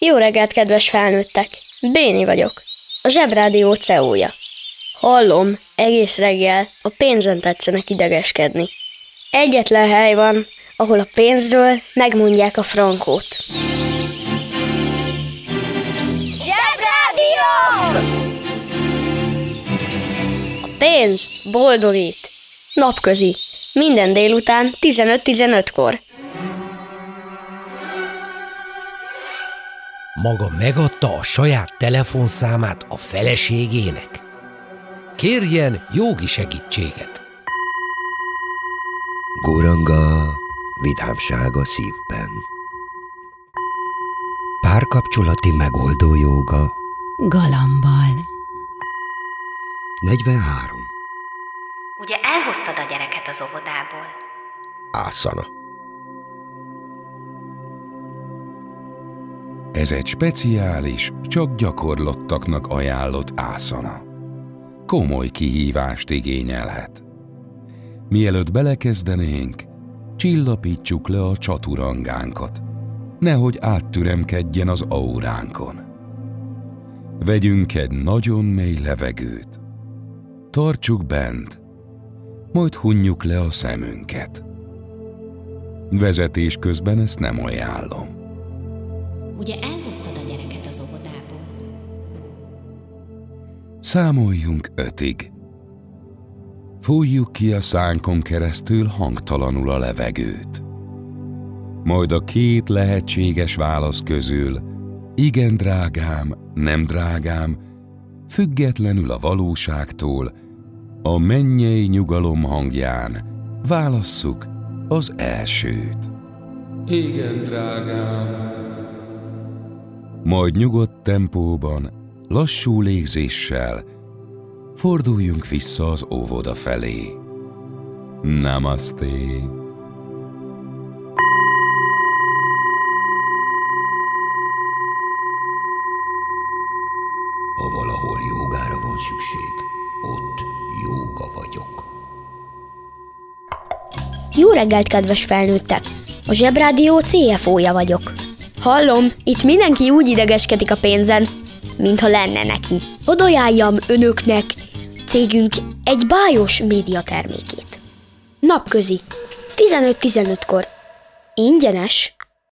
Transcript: Jó reggelt, kedves felnőttek! Béni vagyok, a Zsebrádió CEO-ja. Hallom, egész reggel a pénzen tetszenek idegeskedni. Egyetlen hely van, ahol a pénzről megmondják a frankót. Zsebrádió! A pénz boldogít. Napközi, minden délután 15-15-kor. Maga megadta a saját telefonszámát a feleségének. Kérjen jogi segítséget! Guranga, vidámság a szívben. Párkapcsolati megoldó jóga. Galambal. 43. Ugye elhoztad a gyereket az óvodából? Ászana. Ez egy speciális, csak gyakorlottaknak ajánlott ászana. Komoly kihívást igényelhet. Mielőtt belekezdenénk, csillapítsuk le a csaturangánkat, nehogy áttüremkedjen az auránkon. Vegyünk egy nagyon mély levegőt. Tartsuk bent, majd hunjuk le a szemünket. Vezetés közben ezt nem ajánlom. Ugye elhoztad a gyereket az óvodából? Számoljunk 5-ig. Fújjuk ki a szánkon keresztül hangtalanul a levegőt. Majd a két lehetséges válasz közül, igen drágám, nem drágám, függetlenül a valóságtól, a mennyei nyugalom hangján válasszuk az elsőt. Igen drágám. Majd nyugodt tempóban, lassú légzéssel forduljunk vissza az óvoda felé. Namaszté! Ha valahol jógára van szükség, ott jóga vagyok. Jó reggelt, kedves felnőttek! A Zsebrádió CFO-ja vagyok. Hallom, itt mindenki úgy idegeskedik a pénzen, mintha lenne neki. Hadd ajánljam önöknek cégünk egy bájos médiatermékét. Napközi, 15-15-kor. Ingyenes